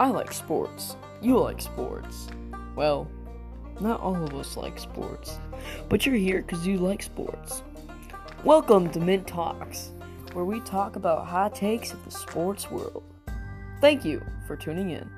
I like sports. You like sports. Well, not all of us like sports, but you're here because you like sports. Welcome to Mint Talks, where we talk about hot takes of the sports world. Thank you for tuning in.